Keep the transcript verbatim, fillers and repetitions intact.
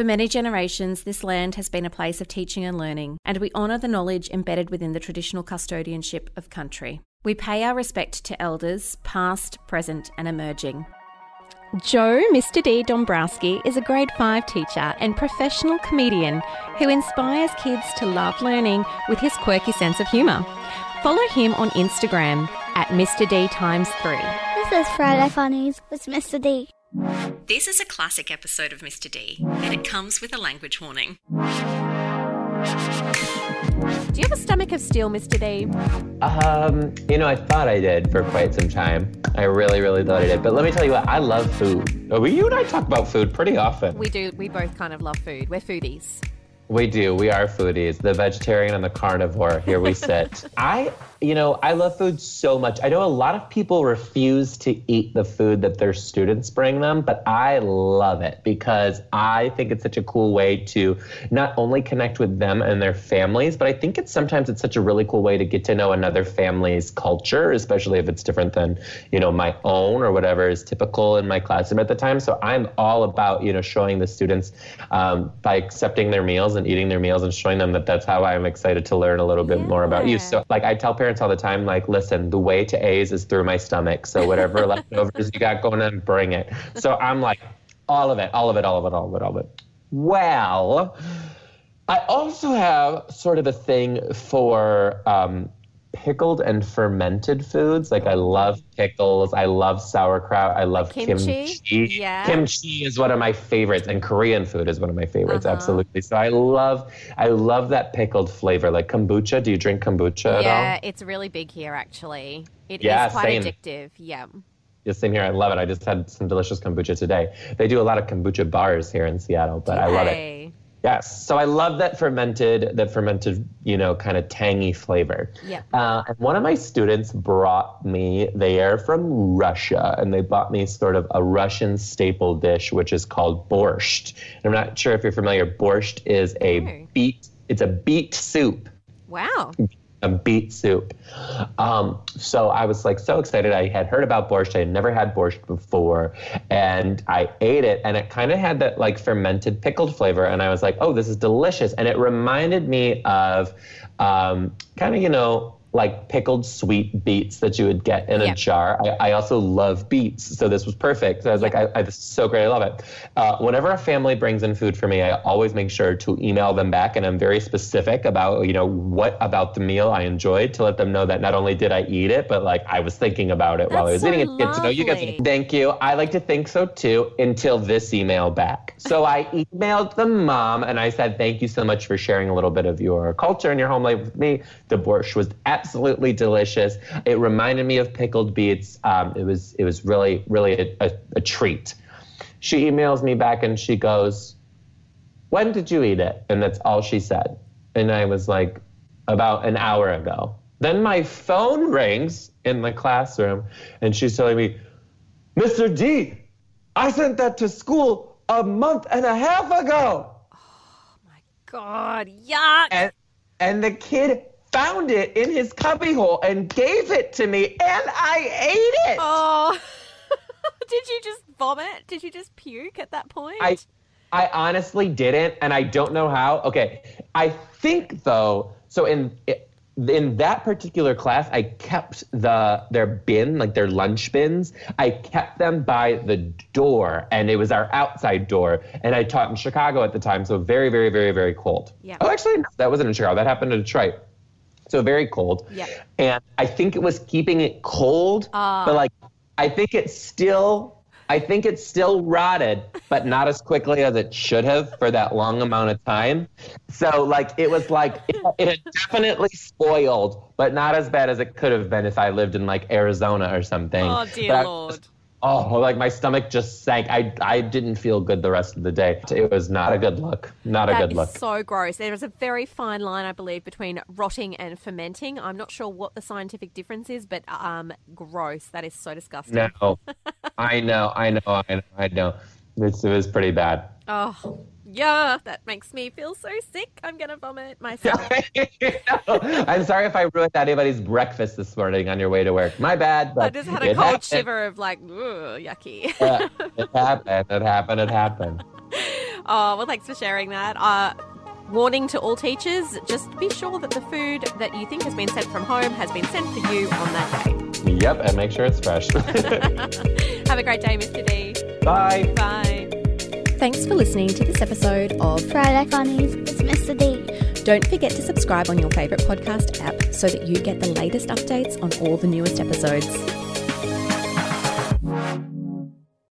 For many generations, this land has been a place of teaching and learning, and we honour the knowledge embedded within the traditional custodianship of country. We pay our respect to elders, past, present and emerging. Joe Mister D Dombrowski is a grade five teacher and professional comedian who inspires kids to love learning with his quirky sense of humour. Follow him on Instagram at Mister D times three. This is Friday Funnies with Mister D. This is a classic episode of Mister D, and it comes with a language warning. Do you have a stomach of steel, Mister D? Um, you know, I thought I did for quite some time. I really, really thought I did. But let me tell you what, I love food. We, you and I talk about food pretty often. We do. We both kind of love food. We're foodies. We do. We are foodies. The vegetarian and the carnivore. Here we sit. I, you know, I love food so much. I know a lot of people refuse to eat the food that their students bring them, but I love it because I think it's such a cool way to not only connect with them and their families, but I think it's sometimes it's such a really cool way to get to know another family's culture, especially if it's different than, you know, my own or whatever is typical in my classroom at the time. So I'm all about, you know, showing the students um, by accepting their meals and eating their meals and showing them that that's how I'm excited to learn a little bit yeah. more about you. So like I tell parents all the time, like, listen, the way to A's is through my stomach. So whatever leftovers you got going on, bring it. So I'm like, all of it, all of it, all of it, all of it, all of it. Well, I also have sort of a thing for um, pickled and fermented foods. Like I love pickles. I love sauerkraut. I love kimchi. Kimchi, yeah. Kimchi is one of my favorites, and Korean food is one of my favorites. Uh-huh. Absolutely. So I love, I love that pickled flavor. Like kombucha. Do you drink kombucha yeah, at all? Yeah, it's really big here actually. It yeah, is quite same. addictive. Yeah. Yeah, same here. I love it. I just had some delicious kombucha today. They do a lot of kombucha bars here in Seattle, but Yay. I love it. Yes. So I love that fermented, that fermented, you know, kind of tangy flavor. Yeah. Uh, and one of my students brought me, they are from Russia, and they bought me sort of a Russian staple dish, which is called borscht. And I'm not sure if you're familiar. Borscht is a oh. beet, it's a beet soup. Wow. A beet soup. Um, so I was like so excited. I had heard about borscht. I had never had borscht before. And I ate it, and it kind of had that like fermented pickled flavor. And I was like, oh, this is delicious. And it reminded me of um, kind of, you know, like pickled sweet beets that you would get in yep. a jar. I, I also love beets, so this was perfect. So I was yep. like, I, I, this is so great, I love it. Uh, whenever a family brings in food for me, I always make sure to email them back, and I'm very specific about, you know, what about the meal I enjoyed, to let them know that not only did I eat it, but like I was thinking about it That's while I was so eating it. Lovely. Get to know you guys. Thank you. I like to think so too, until this email back. So I emailed the mom, and I said, thank you so much for sharing a little bit of your culture and your home life with me. The borscht was at absolutely delicious. It reminded me of pickled beets. Um, it was it was really, really a, a, a treat. She emails me back and she goes, when did you eat it? And that's all she said. And I was like, about an hour ago. Then my phone rings in the classroom and she's telling me, Mister D, I sent that to school a month and a half ago. Oh my God, yuck. And, and the kid found it in his cubbyhole and gave it to me, and I ate it. Oh, did you just vomit? Did you just puke at that point? I, I honestly didn't, and I don't know how. Okay, I think though. So in in that particular class, I kept the their bin, like their lunch bins. I kept them by the door, and it was our outside door. And I taught in Chicago at the time, so very, very, very, very cold. Yeah. Oh, actually, no, that wasn't in Chicago. That happened in Detroit. So very cold. Yep. And I think it was keeping it cold, uh, but like, I think it's still, I think it's still rotted, but not as quickly as it should have for that long amount of time. So like, it was like, it, it had definitely spoiled, but not as bad as it could have been if I lived in like Arizona or something. Oh dear I, Lord. Oh, like my stomach just sank. I, I didn't feel good the rest of the day. It was not a good look. Not that a good look. That is so gross. There is a very fine line, I believe, between rotting and fermenting. I'm not sure what the scientific difference is, but um, gross. That is so disgusting. No, I know, I know, I know, I know. This was pretty bad. Oh, yeah, that makes me feel so sick. I'm going to vomit myself. No, I'm sorry if I ruined anybody's breakfast this morning on your way to work. My bad. But I just had a cold happened. shiver of like, ooh, yucky. Yeah, it happened. It happened. It happened. Oh, well, thanks for sharing that. Uh, warning to all teachers, just be sure that the food that you think has been sent from home has been sent for you on that day. Yep, and make sure it's fresh. Have a great day, Mister D. Bye. Bye. Thanks for listening to this episode of Friday Funnies with Mister D. Don't forget to subscribe on your favourite podcast app so that you get the latest updates on all the newest episodes.